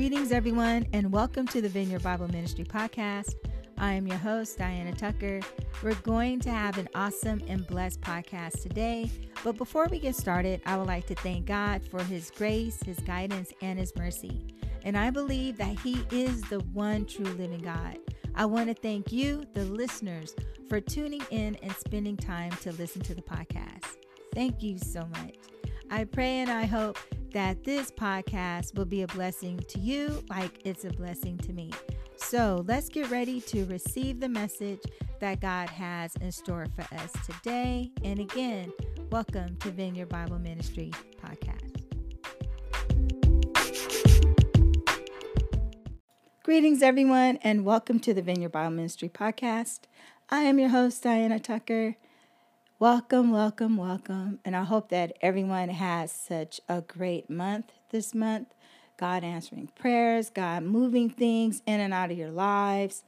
Greetings, everyone, and welcome to the Vineyard Bible Ministry Podcast. I am your host, Diana Tucker. We're going to have an awesome and blessed podcast today. But before we get started, I would like to thank God for His grace, His guidance, and His mercy. And I believe that He is the one true living God. I want to thank you, the listeners, for tuning in and spending time to listen to the podcast. Thank you so much. I pray and I hope that this podcast will be a blessing to you like it's a blessing to me. So let's get ready to receive the message that God has in store for us today. And again, welcome to Vineyard Bible Ministry Podcast. Greetings, everyone, and welcome to the Vineyard Bible Ministry Podcast. I am your host, Diana Tucker. Welcome, welcome, welcome, and I hope that everyone has such a great month this month. God answering prayers, God moving things in and out of your lives.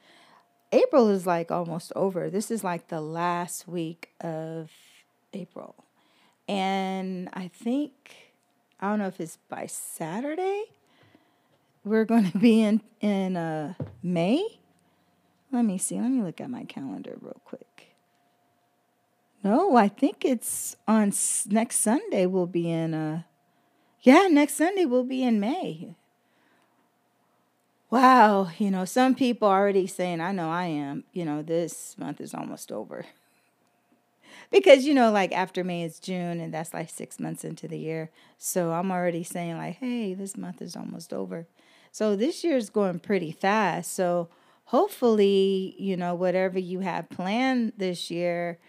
April is like almost over. This is like the last week of April, and I don't know if it's by Saturday, we're going to be in May. Let me see. Let me look at my calendar real quick. No, I think it's on next Sunday we'll be in, next Sunday we'll be in May. Wow, some people are already saying, I know I am, this month is almost over. Because, after May it's June, and that's like 6 months into the year. So I'm already saying hey, this month is almost over. So this year's going pretty fast. So hopefully, whatever you have planned this year,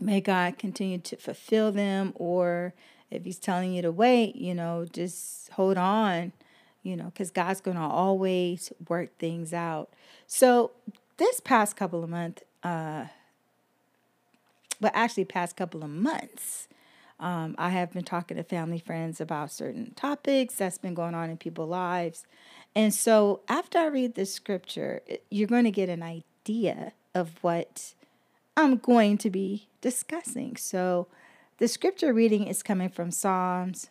may God continue to fulfill them, or if He's telling you to wait, just hold on, because God's going to always work things out. So this past couple of months, I have been talking to family friends about certain topics that's been going on in people's lives. And so after I read this scripture, you're going to get an idea of what I'm going to be discussing. So the scripture reading is coming from Psalms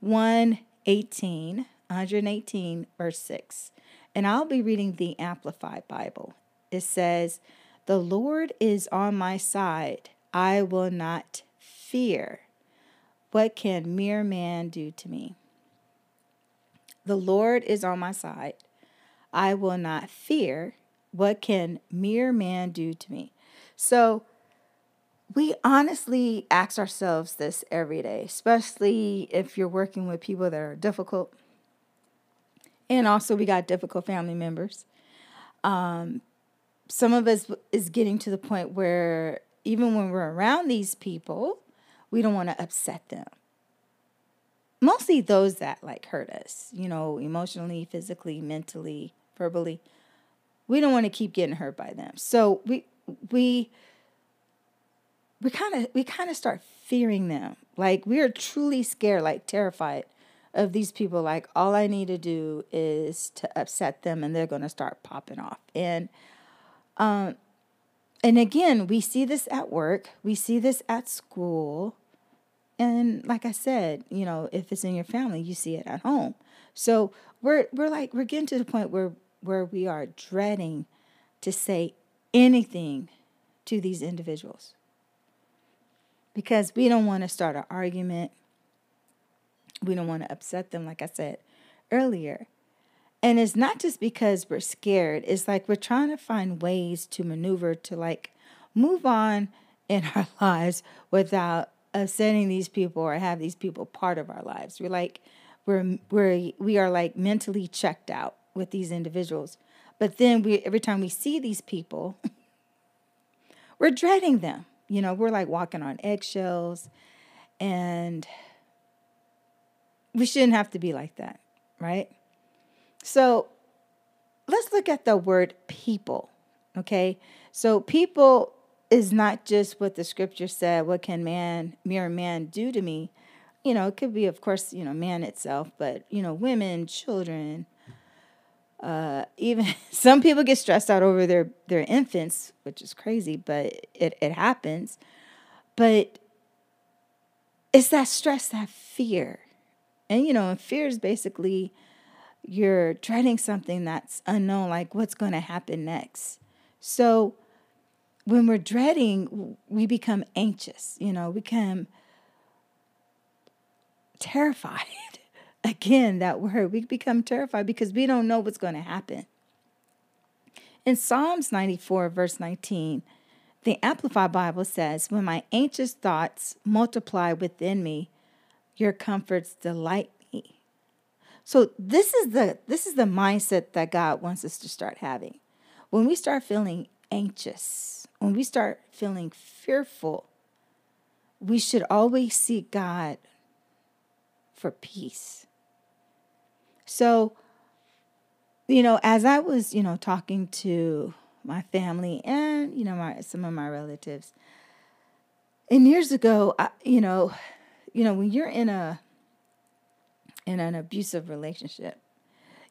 118, verse 6. And I'll be reading the Amplified Bible. It says, "The Lord is on my side. I will not fear. What can mere man do to me?" The Lord is on my side. I will not fear. What can mere man do to me? So we honestly ask ourselves this every day, especially if you're working with people that are difficult. And also we got difficult family members. Some of us is getting to the point where even when we're around these people, we don't want to upset them. Mostly those that hurt us, emotionally, physically, mentally, verbally. We don't want to keep getting hurt by them. So we kind of start fearing them. We are truly scared, terrified of these people. All I need to do is to upset them and they're going to start popping off. And again, we see this at work. We see this at school. And like I said, if it's in your family, you see it at home. So we're getting to the point where we are dreading to say anything to these individuals because we don't want to start an argument. We don't want to upset them, like I said earlier. And it's not just because we're scared. It's we're trying to find ways to maneuver to move on in our lives without upsetting these people or have these people part of our lives. We're we are mentally checked out with these individuals. But then every time we see these people, we're dreading them. We're walking on eggshells, and we shouldn't have to be like that, right? So let's look at the word people, okay? So people is not just what the scripture said, what can mere man do to me? It could be, of course, man itself, but, women, children, even some people get stressed out over their infants, which is crazy, but it happens. But it's that stress, that fear. And, you know, fear is basically you're dreading something that's unknown, like what's going to happen next. So when we're dreading, we become anxious, you know, we become terrified. Again, that word, we become terrified because we don't know what's going to happen. In Psalms 94, verse 19, the Amplified Bible says, "When my anxious thoughts multiply within me, your comforts delight me." So this is the mindset that God wants us to start having. When we start feeling anxious, when we start feeling fearful, we should always seek God for peace. So, you know, as I was, you know, talking to my family and, you know, some of my relatives, and years ago, I, when you're in an abusive relationship,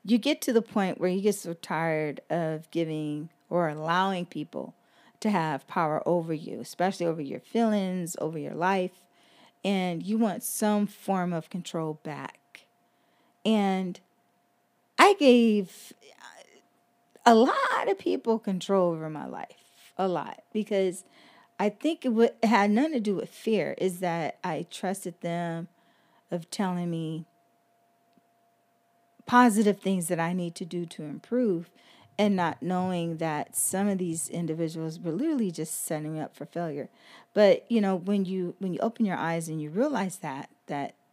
you get to the point where you get so tired of giving or allowing people to have power over you, especially over your feelings, over your life, and you want some form of control back. And I gave a lot of people control over my life, a lot, because I think it had nothing to do with fear, is that I trusted them of telling me positive things that I need to do to improve, and not knowing that some of these individuals were literally just setting me up for failure. But, you know, when you open your eyes and you realize that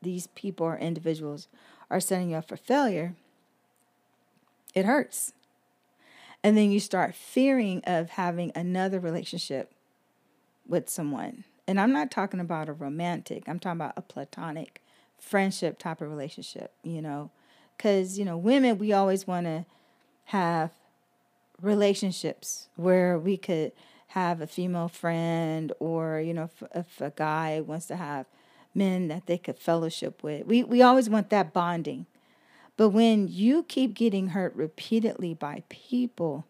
these people or individuals are setting you up for failure, it hurts. And then you start fearing of having another relationship with someone. And I'm not talking about a romantic. I'm talking about a platonic friendship type of relationship, you know. Because, you know, women, we always want to have relationships where we could have a female friend, or, you know, if a guy wants to have men that they could fellowship with. We always want that bonding. But when you keep getting hurt repeatedly by people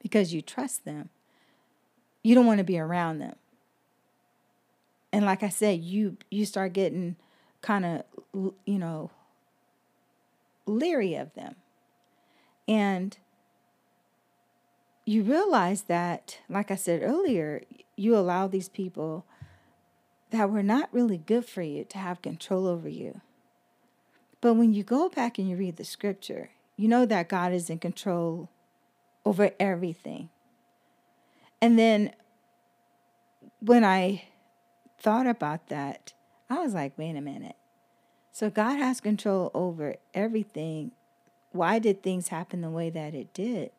because you trust them, you don't want to be around them. And like I said, you start getting kind of, you know, leery of them. And you realize that, like I said earlier, you allow these people that were not really good for you to have control over you. But when you go back and you read the scripture, you know that God is in control over everything. And then when I thought about that, I was like, wait a minute. So God has control over everything. Why did things happen the way that it did?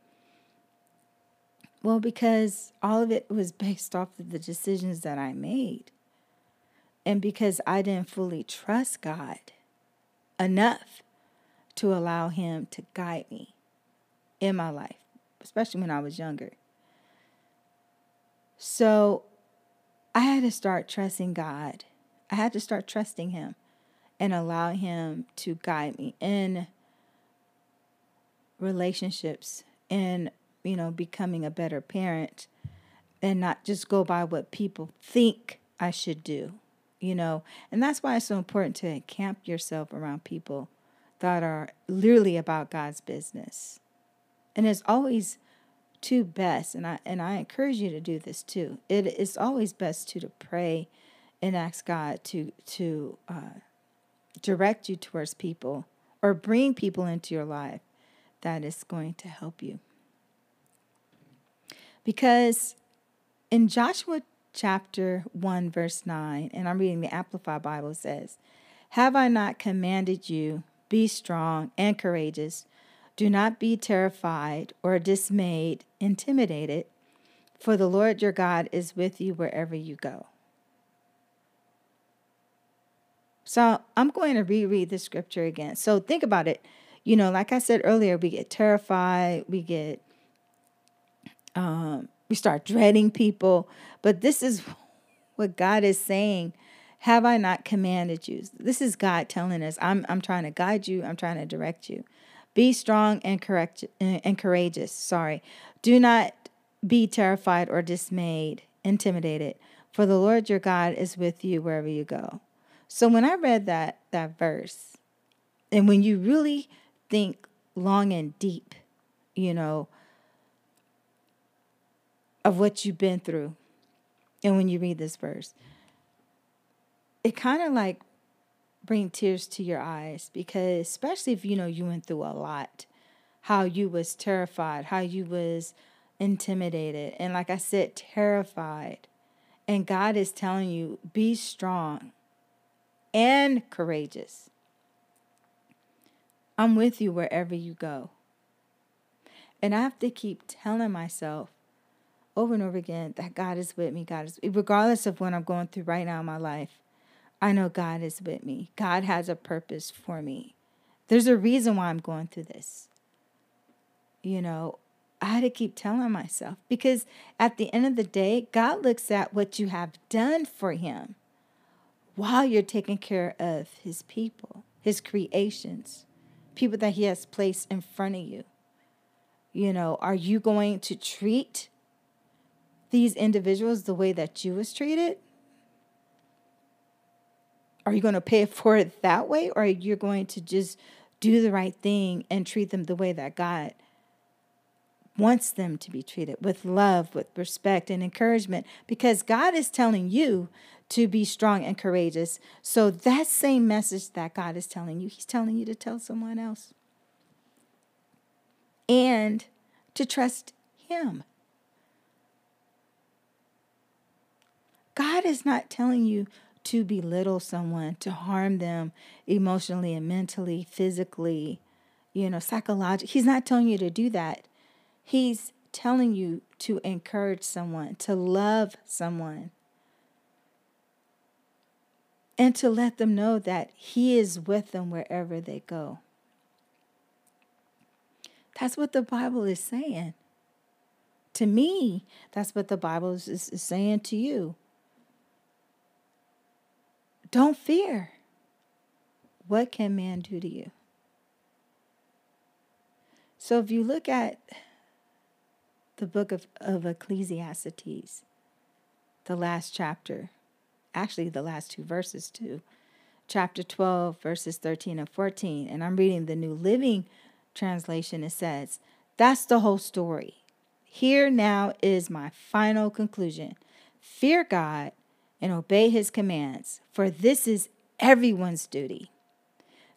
Well, because all of it was based off of the decisions that I made. And because I didn't fully trust God enough to allow him to guide me in my life, especially when I was younger. So I had to start trusting God. I had to start trusting him and allow him to guide me in relationships and, you know, becoming a better parent, and not just go by what people think I should do. You know, and that's why it's so important to camp yourself around people that are literally about God's business. And there's always two best, and I encourage you to do this too. It is always best to pray and ask God to direct you towards people or bring people into your life that is going to help you. Because in Joshua Chapter 1, verse 9, and I'm reading the Amplified Bible, says, "Have I not commanded you, be strong and courageous? Do not be terrified or dismayed, intimidated, for the Lord your God is with you wherever you go." So I'm going to reread the scripture again. So think about it. You know, like I said earlier, we get terrified, we get we start dreading people, but this is what God is saying. Have I not commanded you? This is God telling us, I'm trying to guide you. I'm trying to direct you. Be strong and courageous. Do not be terrified or dismayed, intimidated, for the Lord your God is with you wherever you go. So when I read that verse, and when you really think long and deep, you know, of what you've been through, and when you read this verse, it kind of like bring tears to your eyes, because especially if you know you went through a lot, how you was terrified, how you was intimidated, and like I said, terrified. And God is telling you, be strong and courageous. I'm with you wherever you go. And I have to keep telling myself over and over again that God is with me. God is, regardless of what I'm going through right now in my life, I know God is with me. God has a purpose for me. There's a reason why I'm going through this. You know, I had to keep telling myself, because at the end of the day, God looks at what you have done for him while you're taking care of his people, his creations, people that he has placed in front of you. You know, are you going to treat these individuals the way that you was treated? Are you going to pay for it that way, or you're going to just do the right thing and treat them the way that God wants them to be treated, with love, with respect and encouragement? Because God is telling you to be strong and courageous. So that same message that God is telling you, he's telling you to tell someone else, and to trust him. God is not telling you to belittle someone, to harm them emotionally and mentally, physically, you know, psychologically. He's not telling you to do that. He's telling you to encourage someone, to love someone, and to let them know that he is with them wherever they go. That's what the Bible is saying. To me, that's what the Bible is saying to you. Don't fear. What can man do to you? So if you look at the book of Ecclesiastes, the last chapter, actually the last two verses too, chapter 12, verses 13 and 14, and I'm reading the New Living Translation, it says, that's the whole story. Here now is my final conclusion. Fear God and obey his commands, for this is everyone's duty.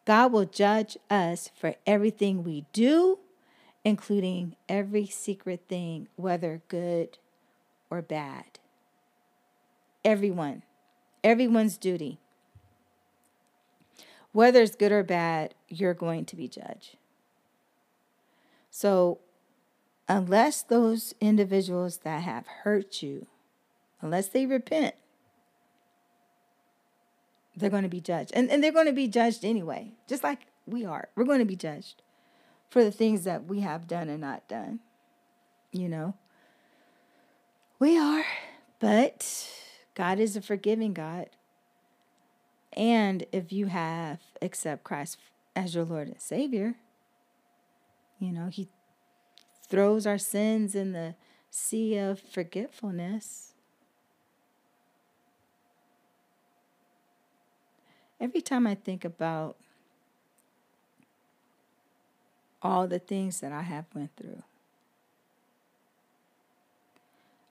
God will judge us for everything we do, including every secret thing, whether good or bad. Everyone's duty. Whether it's good or bad, you're going to be judged. So, unless those individuals that have hurt you, unless they repent, they're going to be judged. And they're going to be judged anyway, just like we are. We're going to be judged for the things that we have done and not done. You know, we are, but God is a forgiving God. And if you have accepted Christ as your Lord and Savior, you know, he throws our sins in the sea of forgetfulness. Every time I think about all the things that I have went through,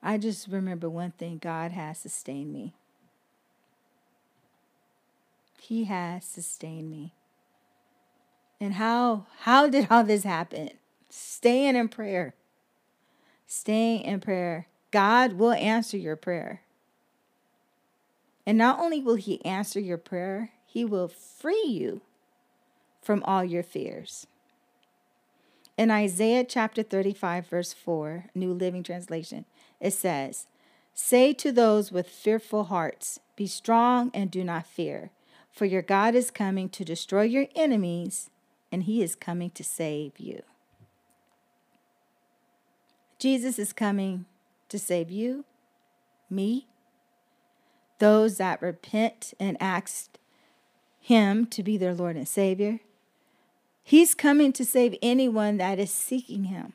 I just remember one thing: God has sustained me. He has sustained me. And how did all this happen? Staying in prayer. Staying in prayer. God will answer your prayer. And not only will he answer your prayer, he will free you from all your fears. In Isaiah chapter 35, verse 4, New Living Translation, it says, say to those with fearful hearts, be strong and do not fear, for your God is coming to destroy your enemies, and he is coming to save you. Jesus is coming to save you, me, those that repent and ask him to be their Lord and Savior. He's coming to save anyone that is seeking him.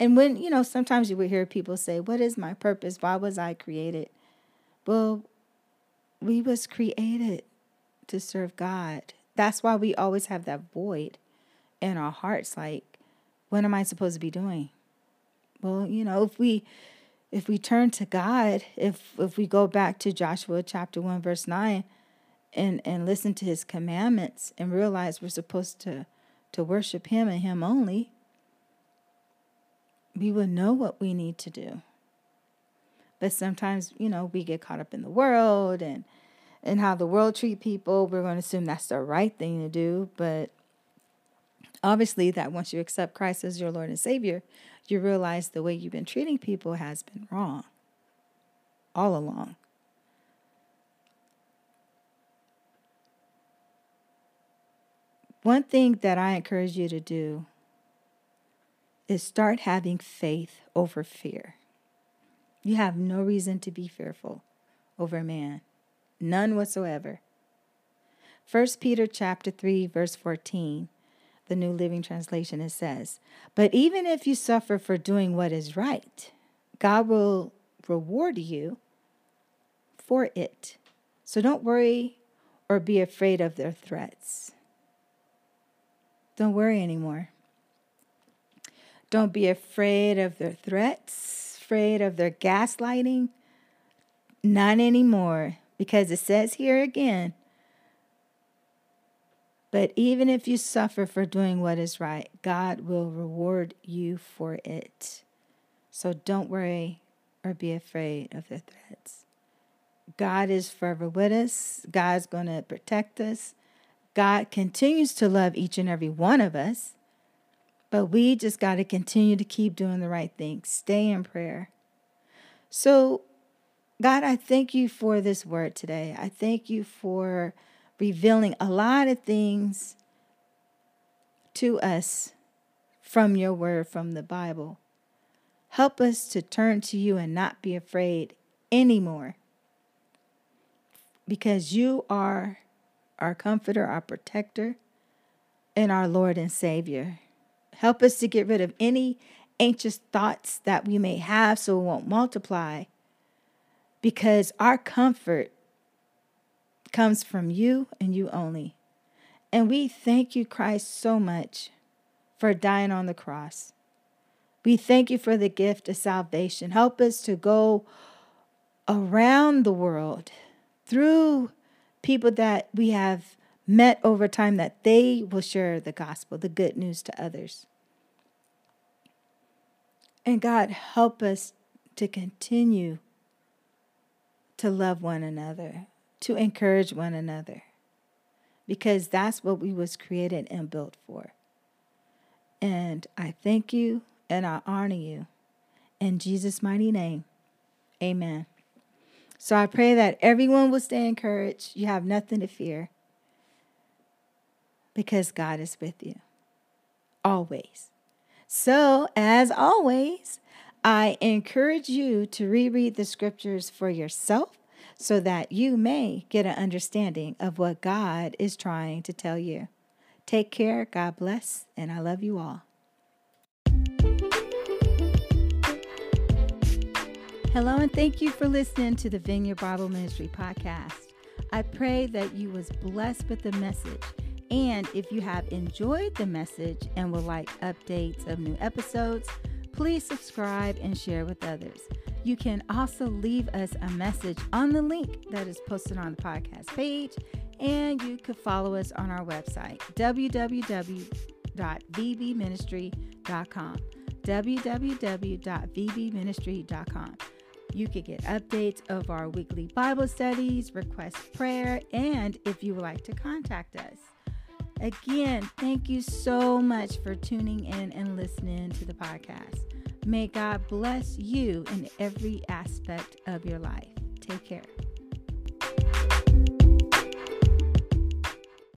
And when, you know, sometimes you would hear people say, what is my purpose? Why was I created? Well, we was created to serve God. That's why we always have that void in our hearts. Like, what am I supposed to be doing? Well, you know, if we turn to God, if we go back to Joshua chapter 1, verse 9, and listen to his commandments and realize we're supposed to worship him and him only, we will know what we need to do. But sometimes, you know, we get caught up in the world and how the world treat people. We're going to assume that's the right thing to do. But obviously that once you accept Christ as your Lord and Savior, you realize the way you've been treating people has been wrong all along. One thing that I encourage you to do is start having faith over fear. You have no reason to be fearful over man. None whatsoever. 1 Peter chapter 3, verse 14, the New Living Translation, it says, "But even if you suffer for doing what is right, God will reward you for it. So don't worry or be afraid of their threats." Don't worry anymore. Don't be afraid of their threats, afraid of their gaslighting. Not anymore. Because it says here again, "But even if you suffer for doing what is right, God will reward you for it. So don't worry or be afraid of the threats." God is forever with us. God's going to protect us. God continues to love each and every one of us. But we just got to continue to keep doing the right thing. Stay in prayer. So, God, I thank you for this word today. I thank you for revealing a lot of things to us from your word, from the Bible. Help us to turn to you and not be afraid anymore, because you are our comforter, our protector, and our Lord and Savior. Help us to get rid of any anxious thoughts that we may have so it won't multiply. Because our comfort comes from you and you only. And we thank you, Christ, so much for dying on the cross. We thank you for the gift of salvation. Help us to go around the world through people that we have met over time, that they will share the gospel, the good news to others. And God, help us to continue to love one another, to encourage one another, because that's what we was created and built for. And I thank you and I honor you. In Jesus' mighty name, amen. So I pray that everyone will stay encouraged. You have nothing to fear because God is with you always. So as always, I encourage you to reread the scriptures for yourself so that you may get an understanding of what God is trying to tell you. Take care, God bless, and I love you all. Hello, and thank you for listening to the Vineyard Bible Ministry Podcast. I pray that you was blessed with the message. And if you have enjoyed the message and would like updates of new episodes, please subscribe and share with others. You can also leave us a message on the link that is posted on the podcast page, and you could follow us on our website, www.vbministry.com, www.vbministry.com. You could get updates of our weekly Bible studies, request prayer, and if you would like to contact us. Again, thank you so much for tuning in and listening to the podcast. May God bless you in every aspect of your life. Take care.